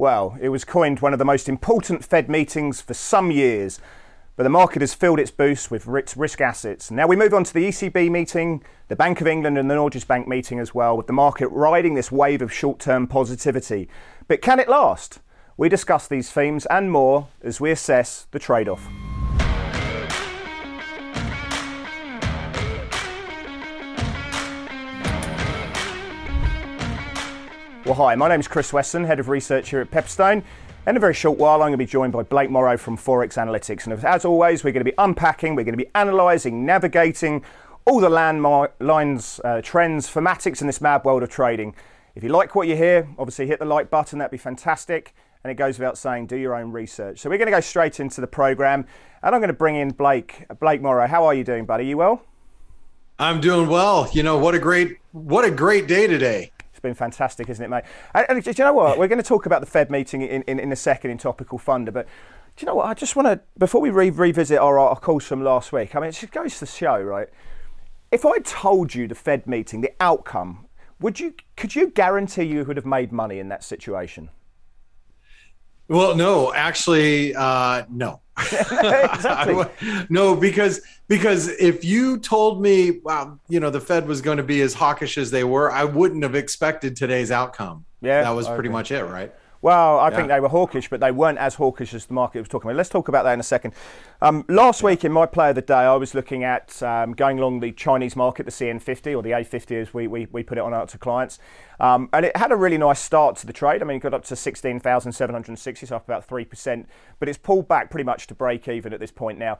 Well, it was coined one of the most important Fed meetings for some years, but the market has filled its boost with risk assets. Now we move on to the ECB meeting, the Bank of England and the Norges Bank meeting as well, with the market riding this wave of short-term positivity. But can it last? We discuss these themes and more as we assess the trade-off. Well, hi, my name's Chris Weston, Head of Research here at Pepperstone. In a very short while, I'm going to be joined by Blake Morrow from Forex Analytics. And as always, we're going to be unpacking, we're going to be analysing, navigating all the landmines, trends, thematics in this mad world of trading. If you like what you hear, obviously hit the like button, that'd be fantastic. And it goes without saying, do your own research. So we're going to go straight into the programme. And I'm going to bring in Blake Morrow. How are you doing, buddy? You well? I'm doing well. You know, what a great day today. Been fantastic, isn't it, mate? And do you know what? We're going to talk about the Fed meeting in a second in Topical Thunder, but do you know what? I just want to, before we revisit our calls from last week, I mean, it just goes to show, right? If I told you the Fed meeting, the outcome, could you guarantee you would have made money in that situation? Well, no, actually, no. Exactly. No, because if you told me, wow, you know, the Fed was going to be as hawkish as they were, I wouldn't have expected today's outcome. Yeah, that was pretty much it, right? Well, I think they were hawkish, but they weren't as hawkish as the market was talking about. Let's talk about that in a second. Last week in my play of the day, I was looking at going along the Chinese market, the CN50 or the A50 as we put it on out to clients. And it had a really nice start to the trade. I mean, it got up to 16,760, so up about 3%, but it's pulled back pretty much to break even at this point now.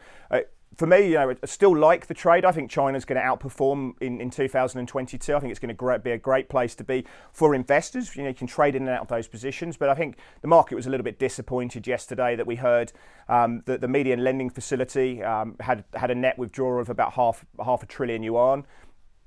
For me, you know, I still like the trade. I think China's going to outperform in 2022. I think it's going to be a great place to be for investors. You know, you can trade in and out of those positions. But I think the market was a little bit disappointed yesterday that we heard that the median lending facility had a net withdrawal of about half a trillion yuan.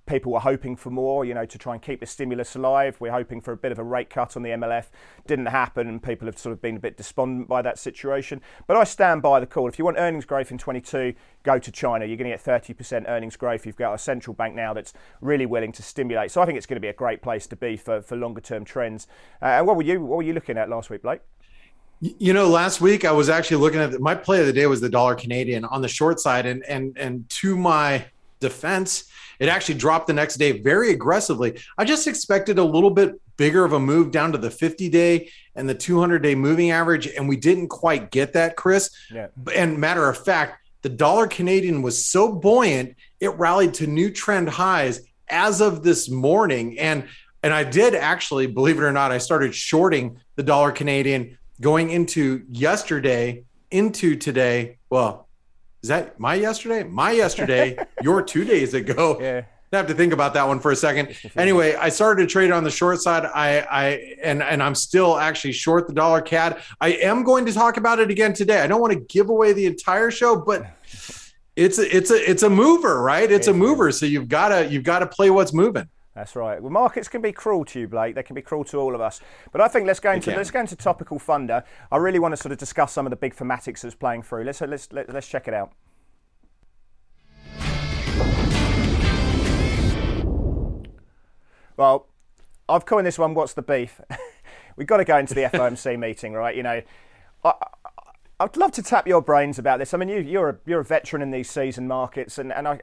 People were hoping for more, you know, to try and keep the stimulus alive. We're hoping for a bit of a rate cut on the MLF. Didn't happen, and people have sort of been a bit despondent by that situation. But I stand by the call. If you want earnings growth in 22, go to China. You're going to get 30% earnings growth. You've got a central bank now that's really willing to stimulate. So I think it's going to be a great place to be for longer-term trends. And what were you looking at last week, Blake? You know, last week I was actually looking at my play of the day was the dollar Canadian on the short side, and to my defense, it actually dropped the next day very aggressively. I just expected a little bit bigger of a move down to the 50-day and the 200-day moving average, and we didn't quite get that, Chris. Yeah. And matter of fact, the dollar Canadian was so buoyant, it rallied to new trend highs as of this morning. And I did actually, believe it or not, I started shorting the dollar Canadian going into yesterday, into today. Well, is that my yesterday? My yesterday, your 2 days ago. Yeah. I have to think about that one for a second. Anyway, I started to trade on the short side. I I'm still actually short the dollar CAD. I am going to talk about it again today. I don't want to give away the entire show, but it's a mover, right? It's a mover. So you've got to play what's moving. That's right. Well, markets can be cruel to you, Blake. They can be cruel to all of us. But I think let's go into Topical Thunder. I really want to sort of discuss some of the big thematics that's playing through. Let's check it out. Well, I've coined this one. What's the beef? We've got to go into the FOMC meeting, right? You know, I'd love to tap your brains about this. I mean, you're a veteran in these season markets, and I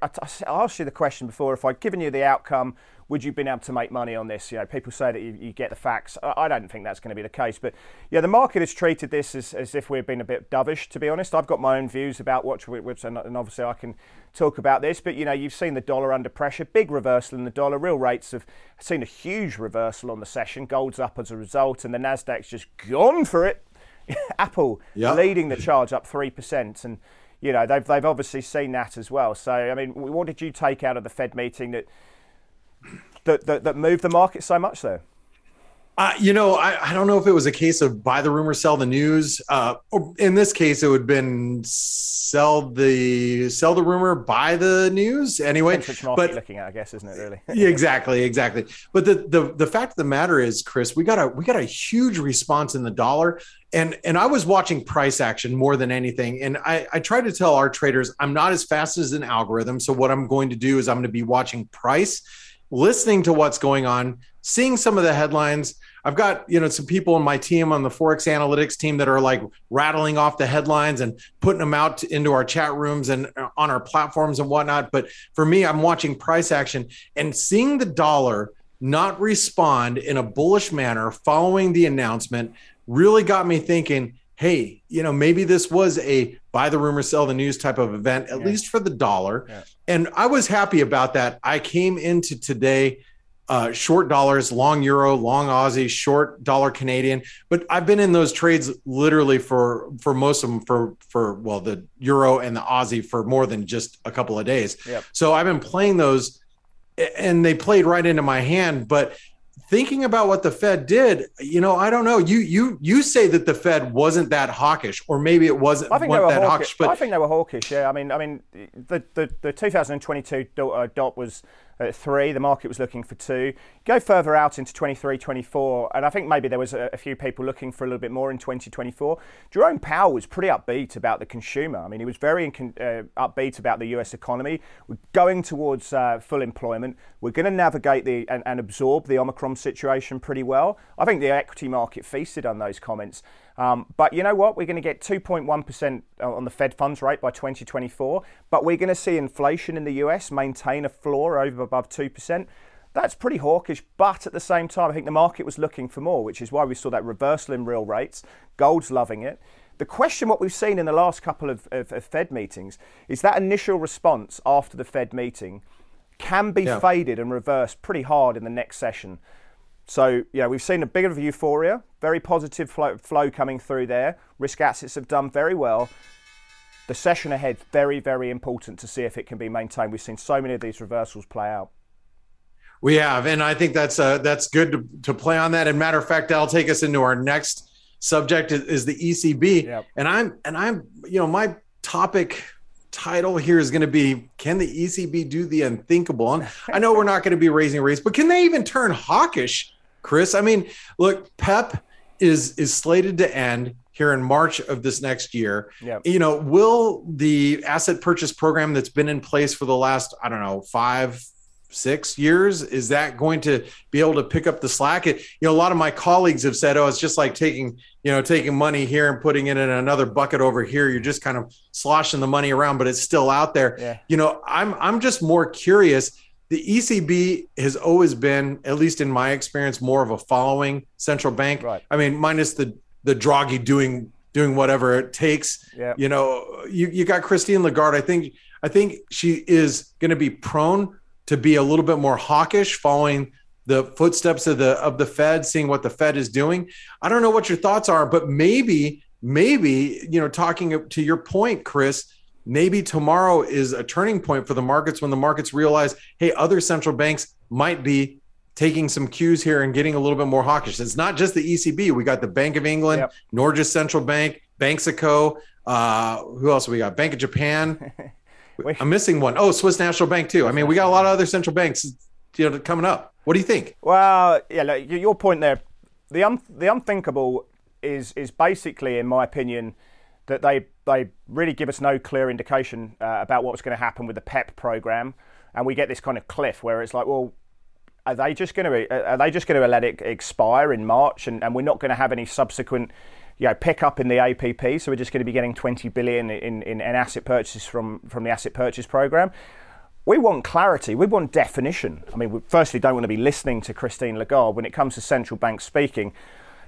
asked you the question before. If I'd given you the outcome, would you have been able to make money on this? You know, people say that you get the facts. I don't think that's going to be the case. But yeah, the market has treated this as if we've been a bit dovish, to be honest. I've got my own views about which, and obviously I can talk about this. But, you know, you've seen the dollar under pressure, big reversal in the dollar. Real rates have seen a huge reversal on the session. Gold's up as a result, and the Nasdaq's just gone for it. Apple leading the charge up 3%, and you know they've obviously seen that as well. So I mean, what did you take out of the Fed meeting that moved the market so much though? You know, I don't know if it was a case of buy the rumor, sell the news. In this case, it would have been sell the rumor, buy the news. Anyway, which market you're looking at, I guess, isn't it really? Yeah, exactly. But the fact of the matter is, Chris, we got a huge response in the dollar. And I was watching price action more than anything. And I try to tell our traders, I'm not as fast as an algorithm. So what I'm going to do is I'm going to be watching price. listening to what's going on, seeing some of the headlines. I've got, you know, some people on my team, on the Forex Analytics team, that are like rattling off the headlines and putting them out into our chat rooms and on our platforms and whatnot. But for me, I'm watching price action and seeing the dollar not respond in a bullish manner following the announcement really got me thinking, hey, you know, maybe this was a buy the rumor, sell the news type of event, at least for the dollar. Yeah. And I was happy about that. I came into today short dollars, long euro, long Aussie, short dollar Canadian. But I've been in those trades literally for most of them for the euro and the Aussie for more than just a couple of days. Yep. So I've been playing those and they played right into my hand. But thinking about what the Fed did, you know, I don't know. You say that the Fed wasn't that hawkish, or maybe it wasn't that hawkish. But I think they were hawkish. Yeah, I mean, the 2022 dot was at 3. The market was looking for 2. Go further out into 23, 24, and I think maybe there was a few people looking for a little bit more in 2024. Jerome Powell was pretty upbeat about the consumer. I mean, he was very upbeat about the US economy. We're going towards full employment. We're going to navigate and absorb the Omicron situation pretty well. I think the equity market feasted on those comments. But you know what? We're going to get 2.1% on the Fed funds rate by 2024, but we're going to see inflation in the US maintain a floor over above 2%. That's pretty hawkish, but at the same time, I think the market was looking for more, which is why we saw that reversal in real rates. Gold's loving it. The question, what we've seen in the last couple of Fed meetings, is that initial response after the Fed meeting can be faded and reversed pretty hard in the next session. So, yeah, we've seen a bit of euphoria, very positive flow coming through there. Risk assets have done very well. The session ahead, very, very important to see if it can be maintained. We've seen so many of these reversals play out. We have, and I think that's good to play on that. And matter of fact, that'll take us into our next subject is the ECB. Yep. And I'm, you know, my topic title here is going to be, can the ECB do the unthinkable? And I know we're not going to be raising rates, but can they even turn hawkish, Chris? I mean, look, PEP is slated to end here in March of this next year. Yep. You know, will the asset purchase program that's been in place for the last, I don't know, 5-6 years, is that going to be able to pick up the slack? It, you know, a lot of my colleagues have said, oh, it's just like taking money here and putting it in another bucket over here. You're just kind of sloshing the money around, but it's still out there. Yeah. You know, I'm just more curious. The ECB has always been, at least in my experience, more of a following central bank. Right. I mean, minus the draghi doing whatever it takes. Yeah. You know, you got Christine Lagarde. I think she is going to be prone to be a little bit more hawkish, following the footsteps of the Fed, seeing what the Fed is doing. I don't know what your thoughts are, but maybe, you know, talking to your point, Chris, maybe tomorrow is a turning point for the markets when the markets realize, hey, other central banks might be taking some cues here and getting a little bit more hawkish. It's not just the ECB. We got the Bank of England, yep. Norges Central Bank, Banxico. Who else we got? Bank of Japan. I'm missing one. Oh, Swiss National Bank too. I mean, we got a lot of other central banks, you know, coming up. What do you think? Well, yeah, look, your point there, the unthinkable is basically, in my opinion, that they really give us no clear indication about what's going to happen with the PEP program, and we get this kind of cliff where it's like, well, are they just going to let it expire in March, and we're not going to have any subsequent, you know, pick up in the APP, so we're just going to be getting 20 billion in asset purchases from the asset purchase program. We want clarity. We want definition. I mean, we firstly don't want to be listening to Christine Lagarde when it comes to central bank speaking.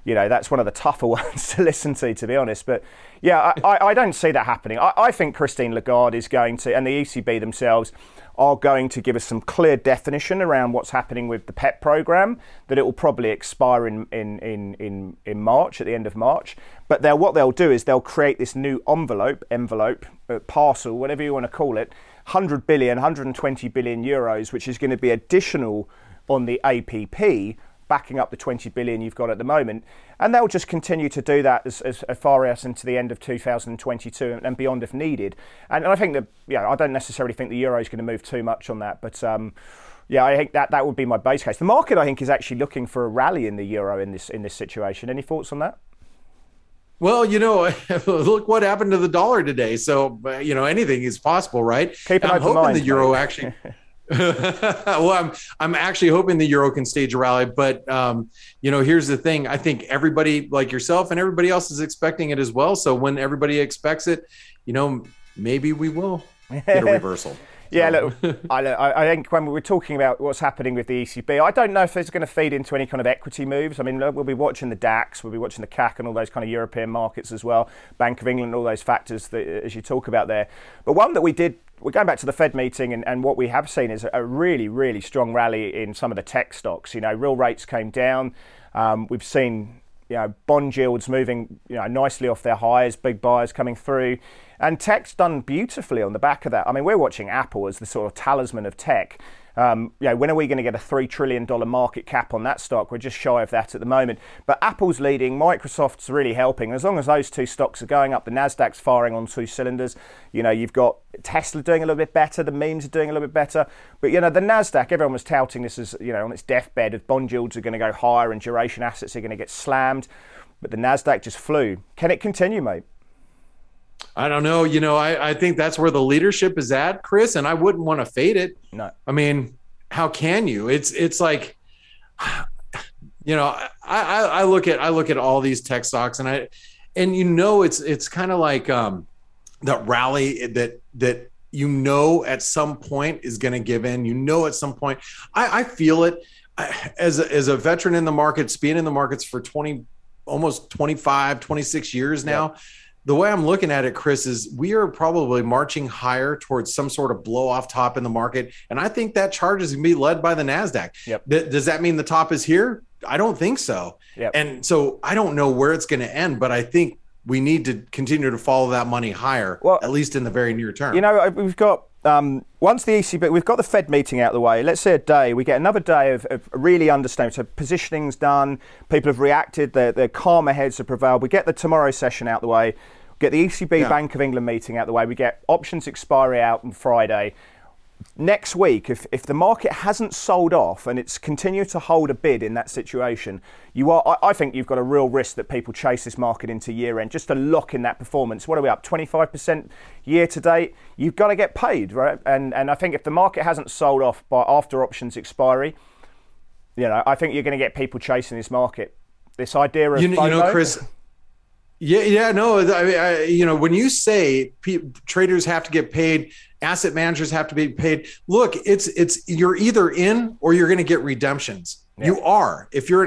You know, that's one of the tougher ones to listen to be honest. But yeah, I don't see that happening. I think Christine Lagarde is going to, and the ECB themselves are going to give us some clear definition around what's happening with the PEP program, that it will probably expire in March, at the end of March. But what they'll do is they'll create this new envelope, parcel, whatever you want to call it, 100 billion, 120 billion euros, which is going to be additional on the APP, backing up the 20 billion you've got at the moment. And they'll just continue to do that as far as into the end of 2022 and beyond if needed. And I think that, yeah, I don't necessarily think the euro is going to move too much on that. But yeah, I think that would be my base case. The market, I think, is actually looking for a rally in the euro in this situation. Any thoughts on that? Well, you know, look what happened to the dollar today. So, you know, anything is possible, right? Keep an open mind. I'm hoping the euro actually... Well, I'm actually hoping the euro can stage a rally, but here's the thing. I think everybody like yourself and everybody else is expecting it as well. So when everybody expects it, maybe we will get a reversal. Yeah, look, I think when we were talking about what's happening with the ECB, I don't know if it's going to feed into any kind of equity moves. I mean, we'll be watching the DAX, we'll be watching the CAC and all those kind of European markets as well, Bank of England, all those factors that, as you talk about there. But one that we're going back to the Fed meeting, and what we have seen is a really, really strong rally in some of the tech stocks. Real rates came down. We've seen bond yields moving nicely off their highs, big buyers coming through. And tech's done beautifully on the back of that. I mean, we're watching Apple as the sort of talisman of tech. When are we going to get a $3 trillion market cap on that stock? We're just shy of that at the moment. But Apple's leading, Microsoft's really helping. As long as those two stocks are going up, the Nasdaq's firing on two cylinders. You've got Tesla doing a little bit better, the memes are doing a little bit better. But, the Nasdaq, everyone was touting this as, on its deathbed, if bond yields are going to go higher and duration assets are going to get slammed. But the Nasdaq just flew. Can it continue, mate? I don't know. I think that's where the leadership is at, Chris, and I wouldn't want to fade it. No. I mean, how can you? It's like, I look at all these tech stocks and it's kind of like that rally that at some point is going to give in. At some point, I feel it as a veteran in the markets, being in the markets for almost 25, 26 years now. Yep. The way I'm looking at it, Chris, is we are probably marching higher towards some sort of blow off top in the market. And I think that charge is going to be led by the NASDAQ. Yep. Does that mean the top is here? I don't think so. Yep. And so I don't know where it's going to end, but I think we need to continue to follow that money higher, at least in the very near term. We've got once the ECB, we've got the Fed meeting out of the way. Let's say we get another day of really understanding. So positioning's done. People have reacted. Their calmer heads have prevailed. We get the tomorrow session out of the way. We get the ECB Bank of England meeting out of the way. We get options expiry out on Friday. Next week, if the market hasn't sold off and it's continued to hold a bid in that situation, I think you've got a real risk that people chase this market into year end just to lock in that performance. What are we up 25% year to date? You've got to get paid, right? And I think if the market hasn't sold off by after options expiry, I think you're going to get people chasing this market. This idea of FOMO, Chris. When you say traders have to get paid, asset managers have to be paid. Look, it's you're either in or you're going to get redemptions. Yeah. You are. If you're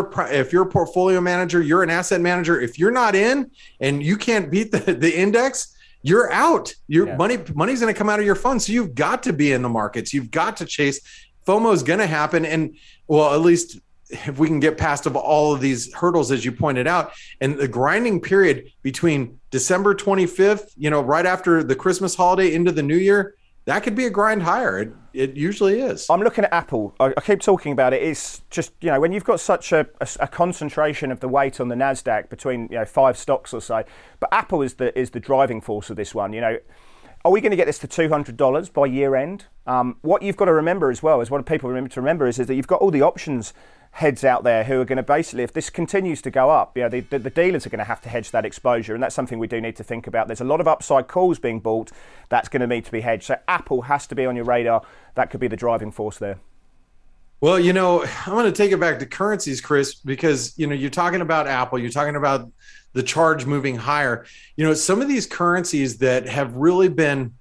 a portfolio manager, you're an asset manager. If you're not in and you can't beat the index, you're out. Money's going to come out of your funds. So you've got to be in the markets. You've got to chase. FOMO is going to happen, and at least if we can get past of all of these hurdles, as you pointed out, and the grinding period between December 25th, right after the Christmas holiday into the new year, that could be a grind higher. It usually is. I'm looking at Apple. I keep talking about it. It's just, when you've got such a concentration of the weight on the NASDAQ between, five stocks or so, but Apple is the driving force of this one. Are we going to get this to $200 by year end? What you've got to remember as well, is what people remember is that you've got all the options heads out there who are going to basically, if this continues to go up, the dealers are going to have to hedge that exposure, and that's something we do need to think about. There's a lot of upside calls being bought that's going to need to be hedged. So Apple has to be on your radar. That could be the driving force there. Well, I'm going to take it back to currencies, Chris, because, you're talking about Apple, you're talking about the charge moving higher. Some of these currencies that have really been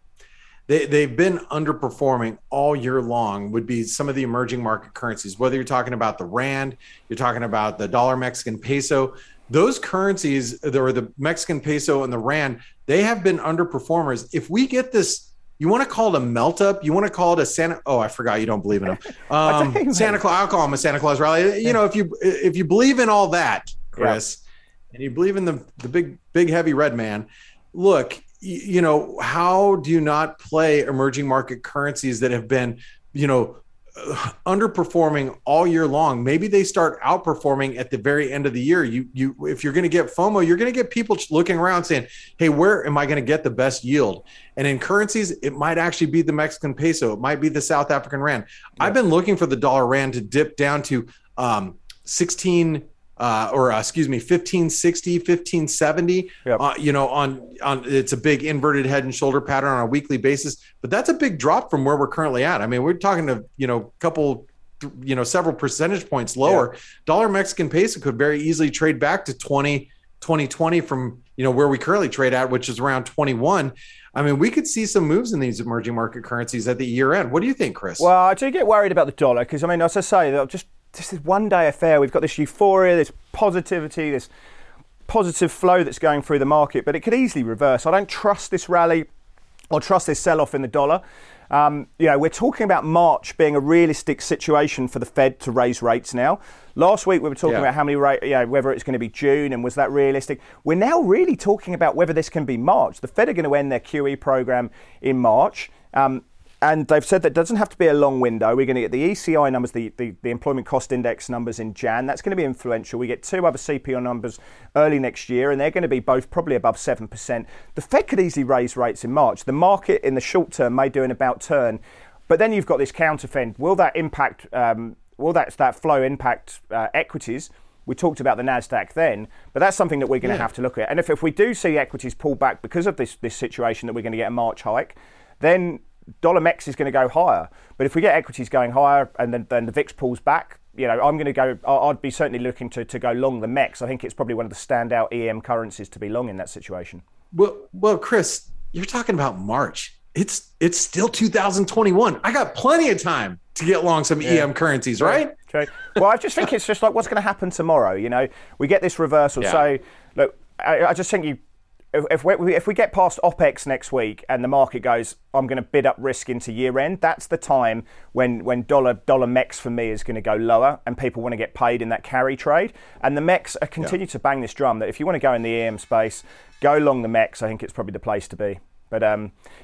they've been underperforming all year long would be some of the emerging market currencies, whether you're talking about the Rand, you're talking about the dollar Mexican Peso. Those currencies, or the Mexican Peso and the Rand, they have been underperformers. If we get this, you want to call it a melt up? You want to call it a Santa? Oh, I forgot you don't believe in them. Santa Claus, I'll call them a Santa Claus rally. If you believe in all that, Chris, and you believe in the big heavy red man, look, how do you not play emerging market currencies that have been, underperforming all year long? Maybe they start outperforming at the very end of the year. If you're going to get FOMO, you're going to get people looking around saying, hey, where am I going to get the best yield? And in currencies, it might actually be the Mexican Peso. It might be the South African Rand. Yeah. I've been looking for the dollar Rand to dip down to 16 excuse me, 1560, 1570, yep. You know, on it's a big inverted head and shoulder pattern on a weekly basis, but that's a big drop from where we're currently at. I mean, we're talking to, you know, several percentage points lower. Yeah. Dollar Mexican peso could very easily trade back to 2020 from, you know, where we currently trade at, which is around 21. I mean, we could see some moves in these emerging market currencies at the year end. What do you think, Chris? Well, I do get worried about the dollar because, I mean, as I say, this is one day affair. We've got this euphoria, this positivity, this positive flow that's going through the market, but it could easily reverse. I don't trust this rally or trust this sell-off in the dollar. You know, we're talking about March being a realistic situation for the Fed to raise rates now. Last week we were talking about how many rate, you know, whether it's going to be June and was that realistic. We're now really talking about whether this can be March. The Fed are going to end their QE program in March. And they've said that doesn't have to be a long window. We're going to get the ECI numbers, the employment cost index numbers in Jan. That's going to be influential. We get two other CPI numbers early next year, and they're going to be both probably above 7%. The Fed could easily raise rates in March. The market in the short term may do an about turn, but then you've got this counterfend. Will that impact? Will that flow impact equities? We talked about the Nasdaq then, but that's something that we're going to have to look at. And if we do see equities pull back because of this situation that we're going to get a March hike, then dollar mex is going to go higher. But if we get equities going higher and then the VIX pulls back, you know, I'd be certainly looking to go long the mex. I think it's probably one of the standout EM currencies to be long in that situation. Well, Chris, you're talking about March. It's still 2021. I got plenty of time to get long some EM currencies, right? Okay. Well, I just think it's just like what's going to happen tomorrow. You know, we get this reversal. Yeah. So look, I just think if we get past OPEX next week and the market goes, I'm going to bid up risk into year end, that's the time when dollar MEX for me is going to go lower and people want to get paid in that carry trade. And the MEX continue to bang this drum that if you want to go in the EM space, go long the MEX. I think it's probably the place to be. But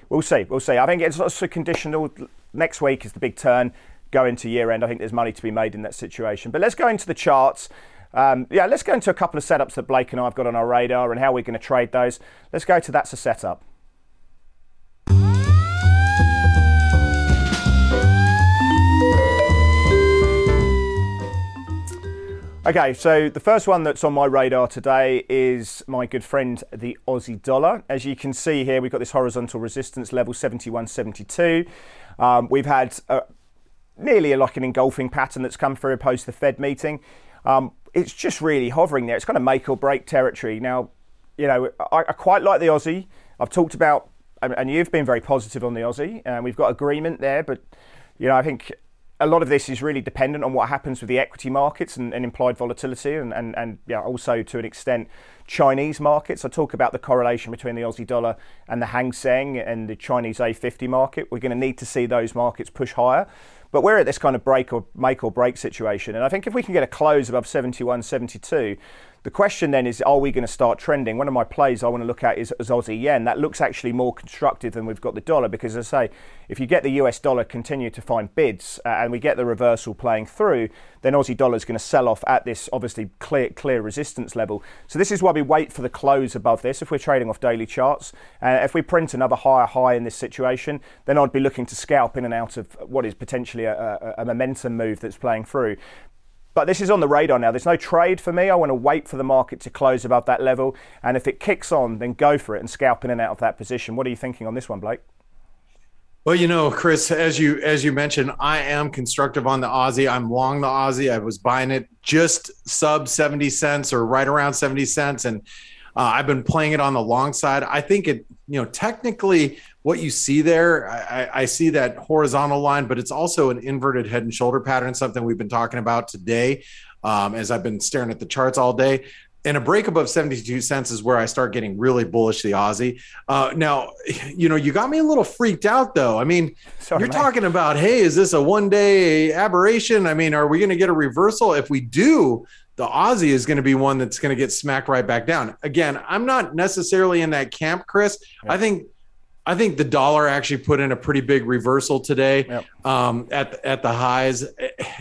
we'll see. I think it's also conditional. Next week is the big turn. Go into year end. I think there's money to be made in that situation. But let's go into the charts. Let's go into a couple of setups that Blake and I have got on our radar and how we're going to trade those. Let's go to That's a Setup. Okay, so the first one that's on my radar today is my good friend, the Aussie dollar. As you can see here, we've got this horizontal resistance level, 71.72. We've had nearly like an engulfing pattern that's come through post the Fed meeting. It's just really hovering there. It's kind of make or break territory. Now, you know, I quite like the Aussie. I've talked about, and you've been very positive on the Aussie, and we've got agreement there. But, you know, I think a lot of this is really dependent on what happens with the equity markets and implied volatility and yeah, also to an extent Chinese markets. I talk about the correlation between the Aussie dollar and the Hang Seng and the Chinese A50 market. We're going to need to see those markets push higher. But we're at this kind of break or make or break situation. And I think if we can get a close above 71, 72, the question then is, are we going to start trending? One of my plays I want to look at is Aussie yen. That looks actually more constructive than we've got the dollar because, as I say, if you get the US dollar continue to find bids and we get the reversal playing through, then Aussie dollar is going to sell off at this obviously clear resistance level. So this is why we wait for the close above this if we're trading off daily charts. If we print another higher high in this situation, then I'd be looking to scalp in and out of what is potentially a momentum move that's playing through. But this is on the radar now. There's no trade for me. I want to wait for the market to close above that level. And if it kicks on, then go for it and scalp in and out of that position. What are you thinking on this one, Blake? Well, you know, Chris, as you mentioned, I am constructive on the Aussie. I'm long the Aussie. I was buying it just sub 70 cents or right around 70 cents. And I've been playing it on the long side. I think it, you know, technically what you see there, I see that horizontal line, but it's also an inverted head and shoulder pattern, something we've been talking about today as I've been staring at the charts all day. And a break above 72 cents is where I start getting really bullish the Aussie. Now, you know, you got me a little freaked out, though. I mean, talking about, hey, is this a one-day aberration? I mean, are we going to get a reversal? If we do, the Aussie is going to be one that's going to get smacked right back down. Again, I'm not necessarily in that camp, Chris. Yeah. I think the dollar actually put in a pretty big reversal today at the highs,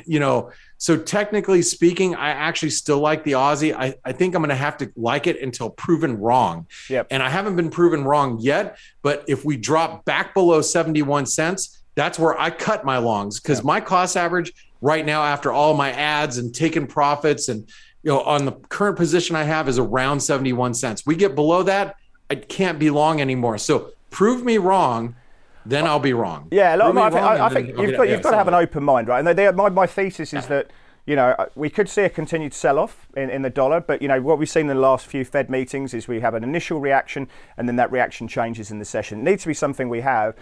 you know. So technically speaking, I actually still like the Aussie. I think I'm going to have to like it until proven wrong. Yep. And I haven't been proven wrong yet, but if we drop back below 71 cents, that's where I cut my longs because my cost average right now, after all my ads and taking profits and you know, on the current position I have is around 71 cents. We get below that, I can't be long anymore. So prove me wrong, then I'll be wrong. Yeah, a lot of I think you've got to have an open mind, right? And my thesis is that, you know, we could see a continued sell-off in the dollar, but, you know, what we've seen in the last few Fed meetings is we have an initial reaction and then that reaction changes in the session. It needs to be something we have,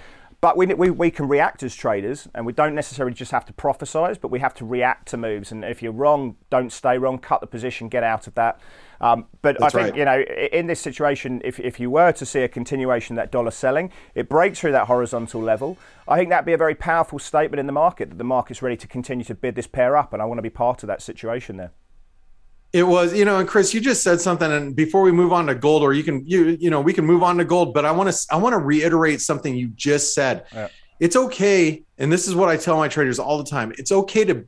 but we can react as traders, and we don't necessarily just have to prophesize, but we have to react to moves. And if you're wrong, don't stay wrong, cut the position, get out of that. But that's, I think, right, you know, in this situation, if you were to see a continuation of that dollar selling, it breaks through that horizontal level. I think that'd be a very powerful statement in the market, that the market's ready to continue to bid this pair up. And I want to be part of that situation there. It was, you know, and Chris, you just said something, and before we move on to gold, or we can move on to gold, but I want to reiterate something you just said. Yeah. It's okay. And this is what I tell my traders all the time. It's okay to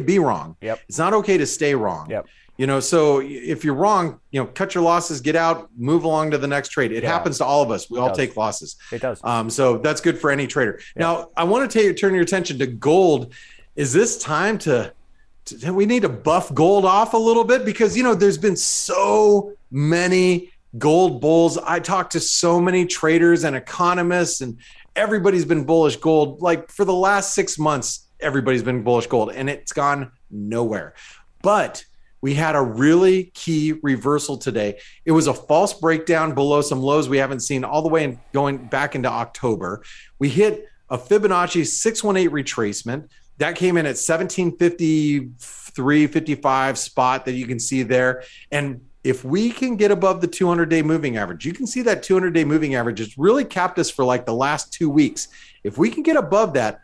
be wrong. Yep. It's not okay to stay wrong. Yep. You know, so if you're wrong, you know, cut your losses, get out, move along to the next trade. It happens to all of us. We all take losses. It does. So that's good for any trader. Yeah. Now, I want to turn your attention to gold. Is this time to we need to buff gold off a little bit? Because, you know, there's been so many gold bulls. I talked to so many traders and economists, and everybody's been bullish gold. Like for the last 6 months, everybody's been bullish gold, and it's gone nowhere. But we had a really key reversal today. It was a false breakdown below some lows we haven't seen all the way in, going back into October. We hit a Fibonacci 618 retracement. That came in at 1753.55 spot that you can see there. And if we can get above the 200-day moving average, you can see that 200-day moving average has really capped us for like the last 2 weeks. If we can get above that,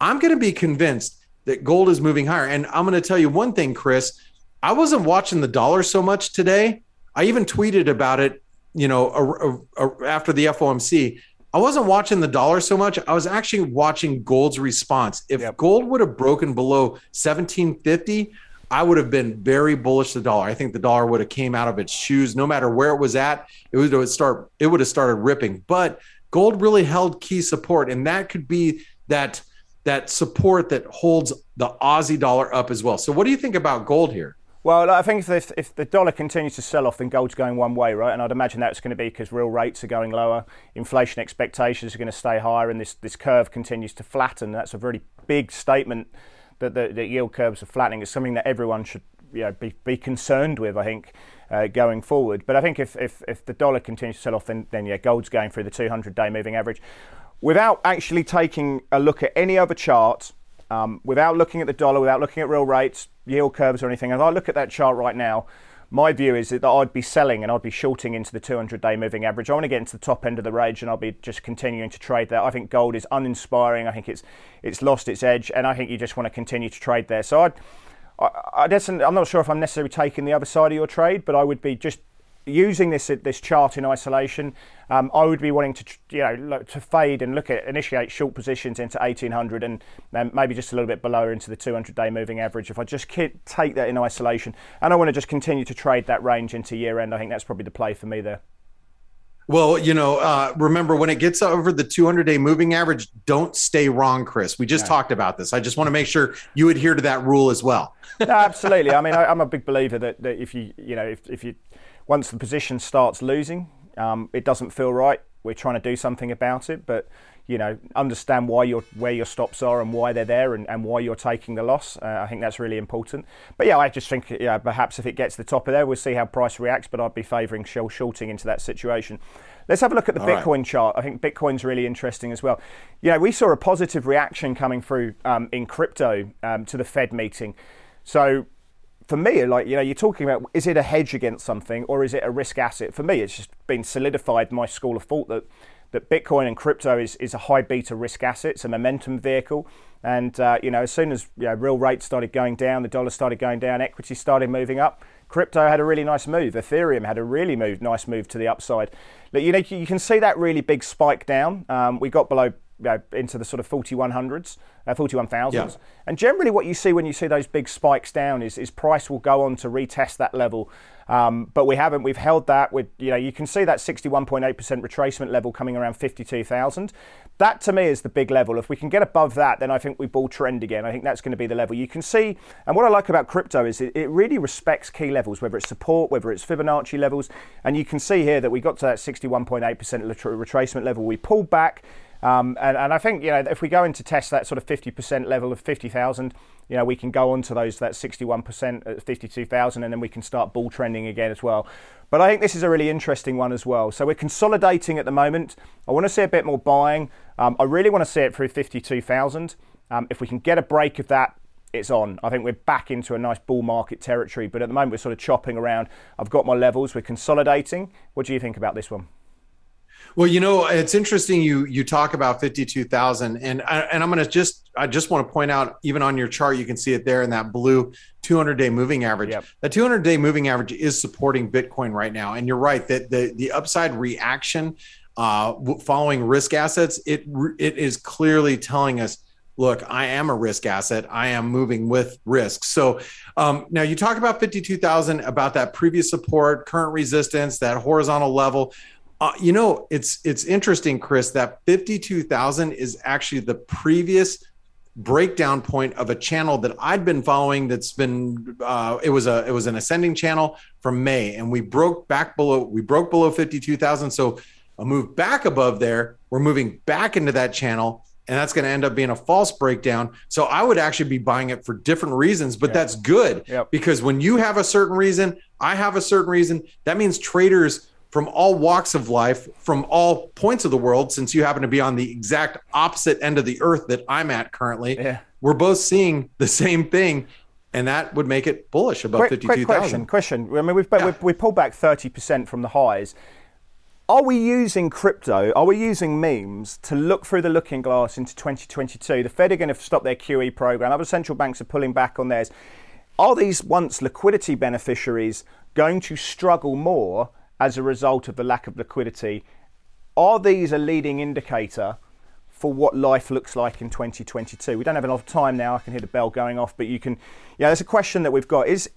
I'm going to be convinced that gold is moving higher. And I'm going to tell you one thing, Chris, I wasn't watching the dollar so much today. I even tweeted about it, you know, after the FOMC. I wasn't watching the dollar so much. I was actually watching gold's response. If gold would have broken below 1750, I would have been very bullish the dollar. I think the dollar would have came out of its shoes, no matter where it was at. It would have started ripping. But gold really held key support, and that could be that support that holds the Aussie dollar up as well. So what do you think about gold here? Well, I think if the dollar continues to sell off, then gold's going one way, right? And I'd imagine that's going to be because real rates are going lower, inflation expectations are going to stay higher, and this curve continues to flatten. That's a really big statement that the yield curves are flattening. It's something that everyone should, you know, be concerned with, I think, going forward. But I think if the dollar continues to sell off, then yeah, gold's going through the 200-day moving average. Without actually taking a look at any other chart, without looking at the dollar, without looking at real rates, yield curves or anything, as I look at that chart right now, my view is that I'd be selling and I'd be shorting into the 200-day moving average. I want to get into the top end of the range, and I'll be just continuing to trade there. I think gold is uninspiring. I think it's lost its edge, and I think you just want to continue to trade there. So I'm not sure if I'm necessarily taking the other side of your trade, but I would be just using this chart in isolation. I would be wanting to, you know, look to fade and look at initiate short positions into 1800 and then maybe just a little bit below into the 200-day moving average. If I just take that in isolation, and I want to just continue to trade that range into year end, I think that's probably the play for me there. Well, you know, remember when it gets over the 200-day moving average, don't stay wrong, Chris. We just talked about this. I just want to make sure you adhere to that rule as well. No, absolutely. I mean, I'm a big believer that if you, you know, if you once the position starts losing, it doesn't feel right. We're trying to do something about it, but, you know, understand where your stops are and why they're there and why you're taking the loss. I think that's really important. But yeah, I just think perhaps if it gets to the top of there, we'll see how price reacts, but I'd be favouring shorting into that situation. Let's have a look at the Bitcoin chart. I think Bitcoin's really interesting as well. You know, we saw a positive reaction coming through in crypto to the Fed meeting. So for me, like, you know, you're talking about, is it a hedge against something or is it a risk asset? For me, it's just been solidified my school of thought that Bitcoin and crypto is a high beta risk asset. It's a momentum vehicle. And, you know, as soon as, you know, real rates started going down, the dollar started going down, equity started moving up, crypto had a really nice move. Ethereum had a really nice move to the upside. Look, you know, you can see that really big spike down. We got below into the sort of 4100s, 41,000s. Yeah. And generally what you see when you see those big spikes down is price will go on to retest that level. But we haven't. We've held that with, you know, you can see that 61.8% retracement level coming around 52,000. That to me is the big level. If we can get above that, then I think we bull trend again. I think that's going to be the level you can see. And what I like about crypto is it really respects key levels, whether it's support, whether it's Fibonacci levels. And you can see here that we got to that 61.8% retracement level. We pulled back. And I think, you know, if we go in to test that sort of 50% level of 50,000, you know, we can go on to those, that 61% at 52,000, and then we can start bull trending again as well. But I think this is a really interesting one as well. So we're consolidating at the moment. I want to see a bit more buying. I really want to see it through 52,000. If we can get a break of that, it's on. I think we're back into a nice bull market territory. But at the moment, we're sort of chopping around. I've got my levels. We're consolidating. What do you think about this one? Well, you know, it's interesting you talk about 52,000, and I'm going to I just want to point out, even on your chart, you can see it there in that blue 200-day moving average. Yep. The 200-day moving average is supporting Bitcoin right now, and you're right that the upside reaction following risk assets, it is clearly telling us, look, I am a risk asset. I am moving with risk. So now you talk about 52,000, about that previous support, current resistance, that horizontal level. You know, it's interesting, Chris, that 52,000 is actually the previous breakdown point of a channel that I'd been following. That's been it was an ascending channel from May, and we broke below 52,000. So a move back above there, we're moving back into that channel, and that's going to end up being a false breakdown. So I would actually be buying it for different reasons, but that's good because when you have a certain reason, I have a certain reason. That means traders from all walks of life, from all points of the world, since you happen to be on the exact opposite end of the earth that I'm at currently, we're both seeing the same thing, and that would make it bullish above 52,000. Question. I mean, we pulled back 30% from the highs. Are we using crypto? Are we using memes to look through the looking glass into 2022? The Fed are going to stop their QE program. Other central banks are pulling back on theirs. Are these once liquidity beneficiaries going to struggle more as a result of the lack of liquidity? Are these a leading indicator for what life looks like in 2022? We don't have enough time now. I can hear the bell going off, but you can, yeah, that's a question that we've got. Is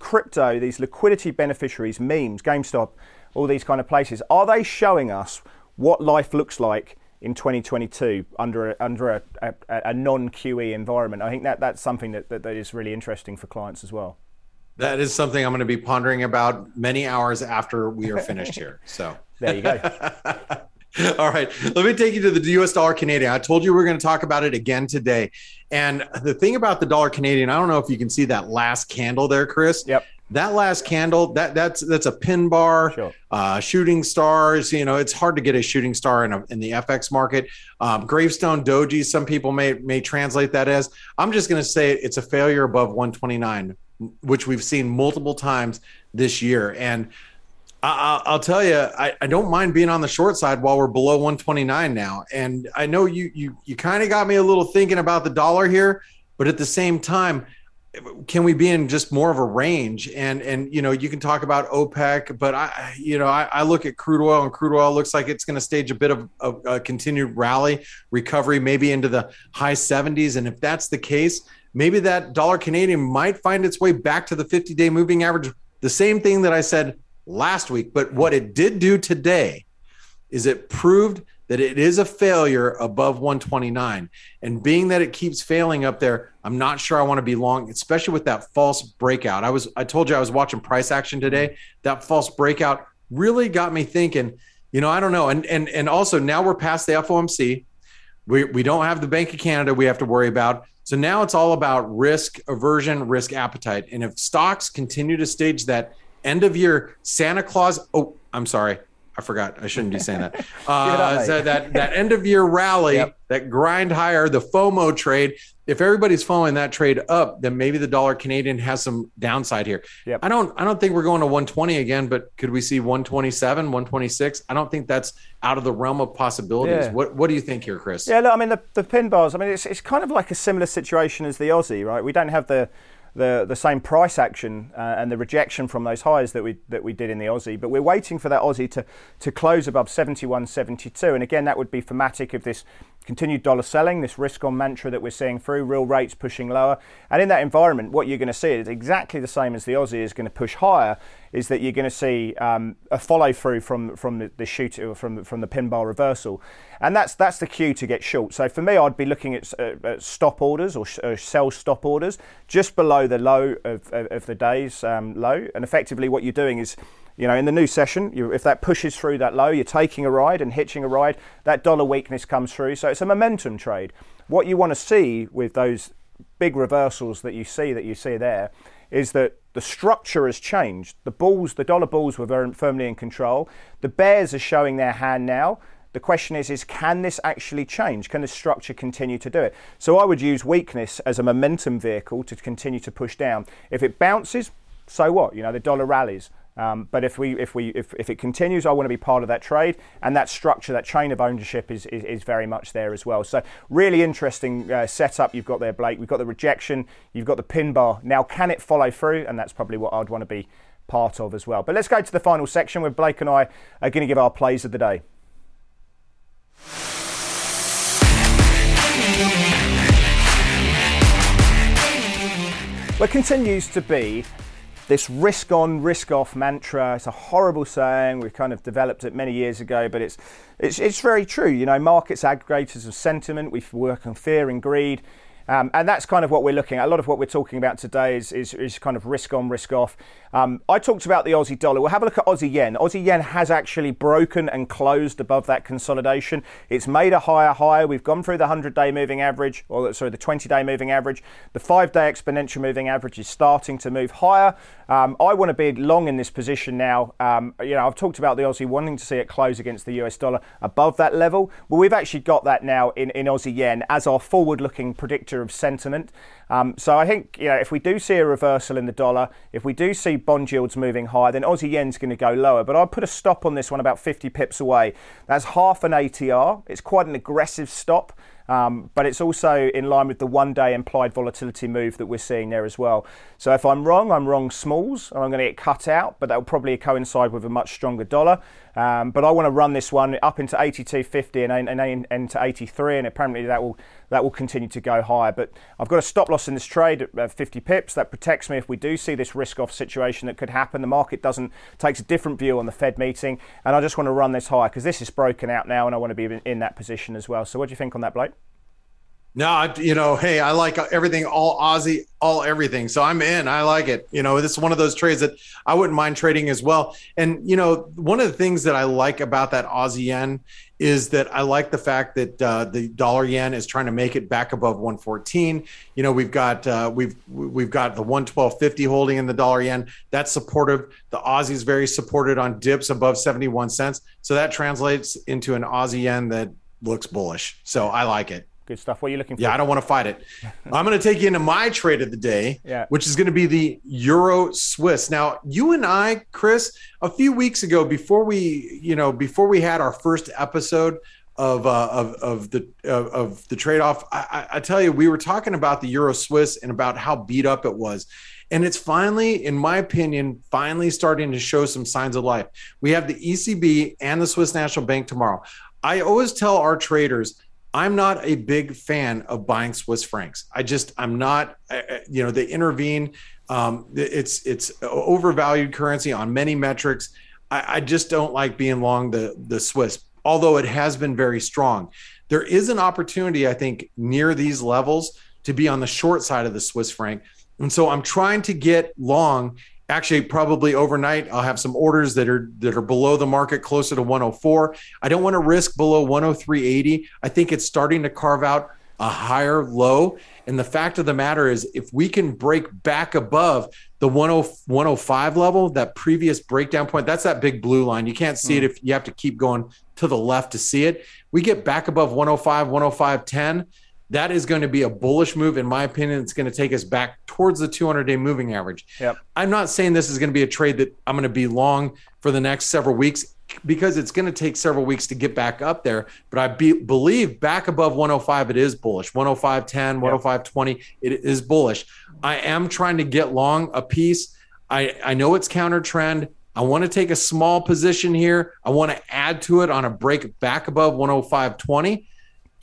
crypto, these liquidity beneficiaries, memes, GameStop, all these kind of places, are they showing us what life looks like in 2022 under a non-QE environment? I think that's something that is really interesting for clients as well. That is something I'm going to be pondering about many hours after we are finished here. So there you go. All right. Let me take you to the US dollar Canadian. I told you we were going to talk about it again today. And the thing about the dollar Canadian, I don't know if you can see that last candle there, Chris. Yep. That last candle, that's a pin bar, sure. Shooting stars. You know, it's hard to get a shooting star in the FX market. Gravestone doji, some people may translate that as. I'm just going to say it's a failure above 129, which we've seen multiple times this year. And I'll tell you, I don't mind being on the short side while we're below 129 now. And I know you kind of got me a little thinking about the dollar here, but at the same time, can we be in just more of a range? And you know, you can talk about OPEC, but I look at crude oil, and crude oil looks like it's going to stage a bit of a continued rally, recovery, maybe into the high 70s. And if that's the case, maybe that dollar Canadian might find its way back to the 50-day moving average. The same thing that I said last week, but what it did do today is it proved that it is a failure above 129. And being that it keeps failing up there, I'm not sure I want to be long, especially with that false breakout. I told you I was watching price action today. That false breakout really got me thinking, you know, I don't know. And also now we're past the FOMC. We don't have the Bank of Canada we have to worry about. So now it's all about risk aversion, risk appetite. And if stocks continue to stage that end of year Santa Claus, oh, I'm sorry, I forgot. I shouldn't be saying that. So that end of year rally, that grind higher, the FOMO trade, if everybody's following that trade up, then maybe the dollar Canadian has some downside here. Yep. I don't think we're going to 120 again, but could we see 127, 126? I don't think that's out of the realm of possibilities. Yeah. What do you think here, Chris? Yeah, look, I mean, the pin bars, I mean, it's kind of like a similar situation as the Aussie, right? We don't have the same price action and the rejection from those highs that we did in the Aussie, but we're waiting for that Aussie to close above 71.72, and again that would be thematic of this Continued dollar selling, this risk on mantra that we're seeing through, real rates pushing lower. And in that environment, what you're going to see is exactly the same as the Aussie is going to push higher, is that you're going to see a follow through from the pin bar reversal. And that's the cue to get short. So for me, I'd be looking at stop orders or sell stop orders just below the low of the day's low. And effectively what you're doing is, you know, in the new session, if that pushes through that low, you're taking a ride and hitching a ride. That dollar weakness comes through. So it's a momentum trade. What you want to see with those big reversals that you see there is that the structure has changed. The dollar bulls were very firmly in control. The bears are showing their hand now. The question is can this actually change? Can the structure continue to do it? So I would use weakness as a momentum vehicle to continue to push down. If it bounces, so what? You know, the dollar rallies. But if it continues, I want to be part of that trade, and that structure, that chain of ownership is very much there as well. So really interesting setup you've got there, Blake. We've got the rejection, you've got the pin bar. Now, can it follow through? And that's probably what I'd want to be part of as well. But let's go to the final section where Blake and I are going to give our plays of the day. Well, it continues to be this risk on, risk off mantra. It's a horrible saying. We've kind of developed it many years ago, but it's very true. You know, markets aggregators of sentiment. We work on fear and greed. And that's kind of what we're looking at. A lot of what we're talking about today is kind of risk on, risk off. I talked about the Aussie dollar. We'll have a look at Aussie yen. Aussie yen has actually broken and closed above that consolidation. It's made a higher high. We've gone through the 100-day moving average, the 20-day moving average. The 5-day exponential moving average is starting to move higher. I want to be long in this position now. You know, I've talked about the Aussie wanting to see it close against the US dollar above that level. Well, we've actually got that now in Aussie yen as our forward-looking predictor of sentiment. So I think, you know, if we do see a reversal in the dollar, if we do see bond yields moving higher, then Aussie yen's going to go lower. But I'll put a stop on this one about 50 pips away. That's half an ATR. It's quite an aggressive stop. But it's also in line with the one-day implied volatility move that we're seeing there as well. So if I'm wrong smalls, and I'm going to get cut out, but that'll probably coincide with a much stronger dollar. But I want to run this one up into 82.50 and into 83, and apparently that will continue to go higher. But I've got a stop loss in this trade at 50 pips. That protects me if we do see this risk-off situation that could happen. The market takes a different view on the Fed meeting, and I just want to run this higher because this is broken out now, and I want to be in that position as well. So what do you think on that, Blake? No, you know, hey, I like everything, all Aussie, all everything. So I'm in. I like it. You know, this is one of those trades that I wouldn't mind trading as well. And, you know, one of the things that I like about that Aussie yen is that I like the fact that the dollar yen is trying to make it back above 114. You know, we've got the 112.50 holding in the dollar yen. That's supportive. The Aussie is very supported on dips above 71 cents. So that translates into an Aussie yen that looks bullish. So I like it. Good stuff. What are you looking for? Yeah, I don't want to fight it. I'm going to take you into my trade of the day, which is going to be the Euro-Swiss. Now, you and I, Chris, a few weeks ago, before we had our first episode of the trade-off, I tell you, we were talking about the Euro-Swiss and about how beat up it was. And it's finally, in my opinion, starting to show some signs of life. We have the ECB and the Swiss National Bank tomorrow. I always tell our traders, I'm not a big fan of buying Swiss francs. I'm not, you know, they intervene. It's overvalued currency on many metrics. I just don't like being long the Swiss, although it has been very strong. There is an opportunity, I think, near these levels to be on the short side of the Swiss franc. And so I'm trying to get long. Actually, probably overnight, I'll have some orders that are below the market, closer to 104. I don't want to risk below 103.80. I think it's starting to carve out a higher low. And the fact of the matter is, if we can break back above the 105 level, that previous breakdown point, that's that big blue line. You can't see it if you have to keep going to the left to see it. We get back above 105, 105.10. That is going to be a bullish move. In my opinion, it's going to take us back towards the 200-day moving average. Yep. I'm not saying this is going to be a trade that I'm going to be long for the next several weeks because it's going to take several weeks to get back up there. But I believe back above 105, it is bullish. 105.10, 105.20, it is bullish. I am trying to get long a piece. I know it's counter trend. I want to take a small position here. I want to add to it on a break back above 105.20.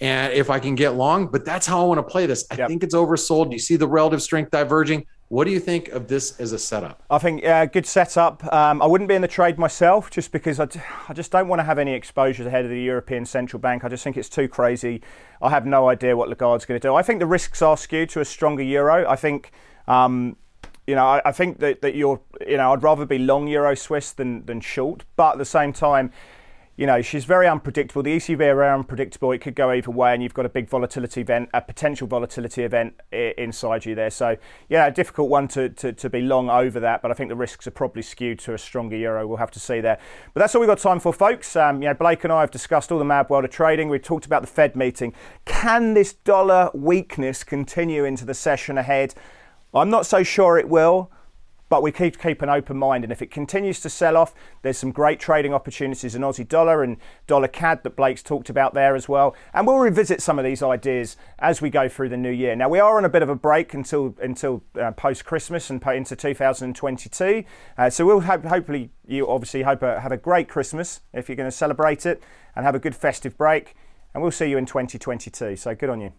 and if I can get long, but that's how I want to play this. I think it's oversold. You see the relative strength diverging. What do you think of this as a setup? I think good setup. I wouldn't be in the trade myself just because I just don't want to have any exposures ahead of the European Central Bank. I just think it's too crazy. I have no idea what Lagarde's going to do. I think the risks are skewed to a stronger euro. I think, I think that you're, I'd rather be long Euro-Swiss than short. But at the same time, she's very unpredictable. The ECB are unpredictable. It could go either way, and you've got a big volatility event, a potential volatility event inside you there. So, a difficult one to be long over that, but I think the risks are probably skewed to a stronger euro. We'll have to see there. But that's all we've got time for, folks. Blake and I have discussed all the mad world of trading. We've talked about the Fed meeting. Can this dollar weakness continue into the session ahead? I'm not so sure it will. But we keep an open mind, and if it continues to sell off, there's some great trading opportunities in Aussie dollar and dollar CAD that Blake's talked about there as well. And we'll revisit some of these ideas as we go through the new year. Now, we are on a bit of a break until post-Christmas and into 2022. So we'll hopefully, you obviously have a great Christmas if you're going to celebrate it, and have a good festive break. And we'll see you in 2022. So good on you.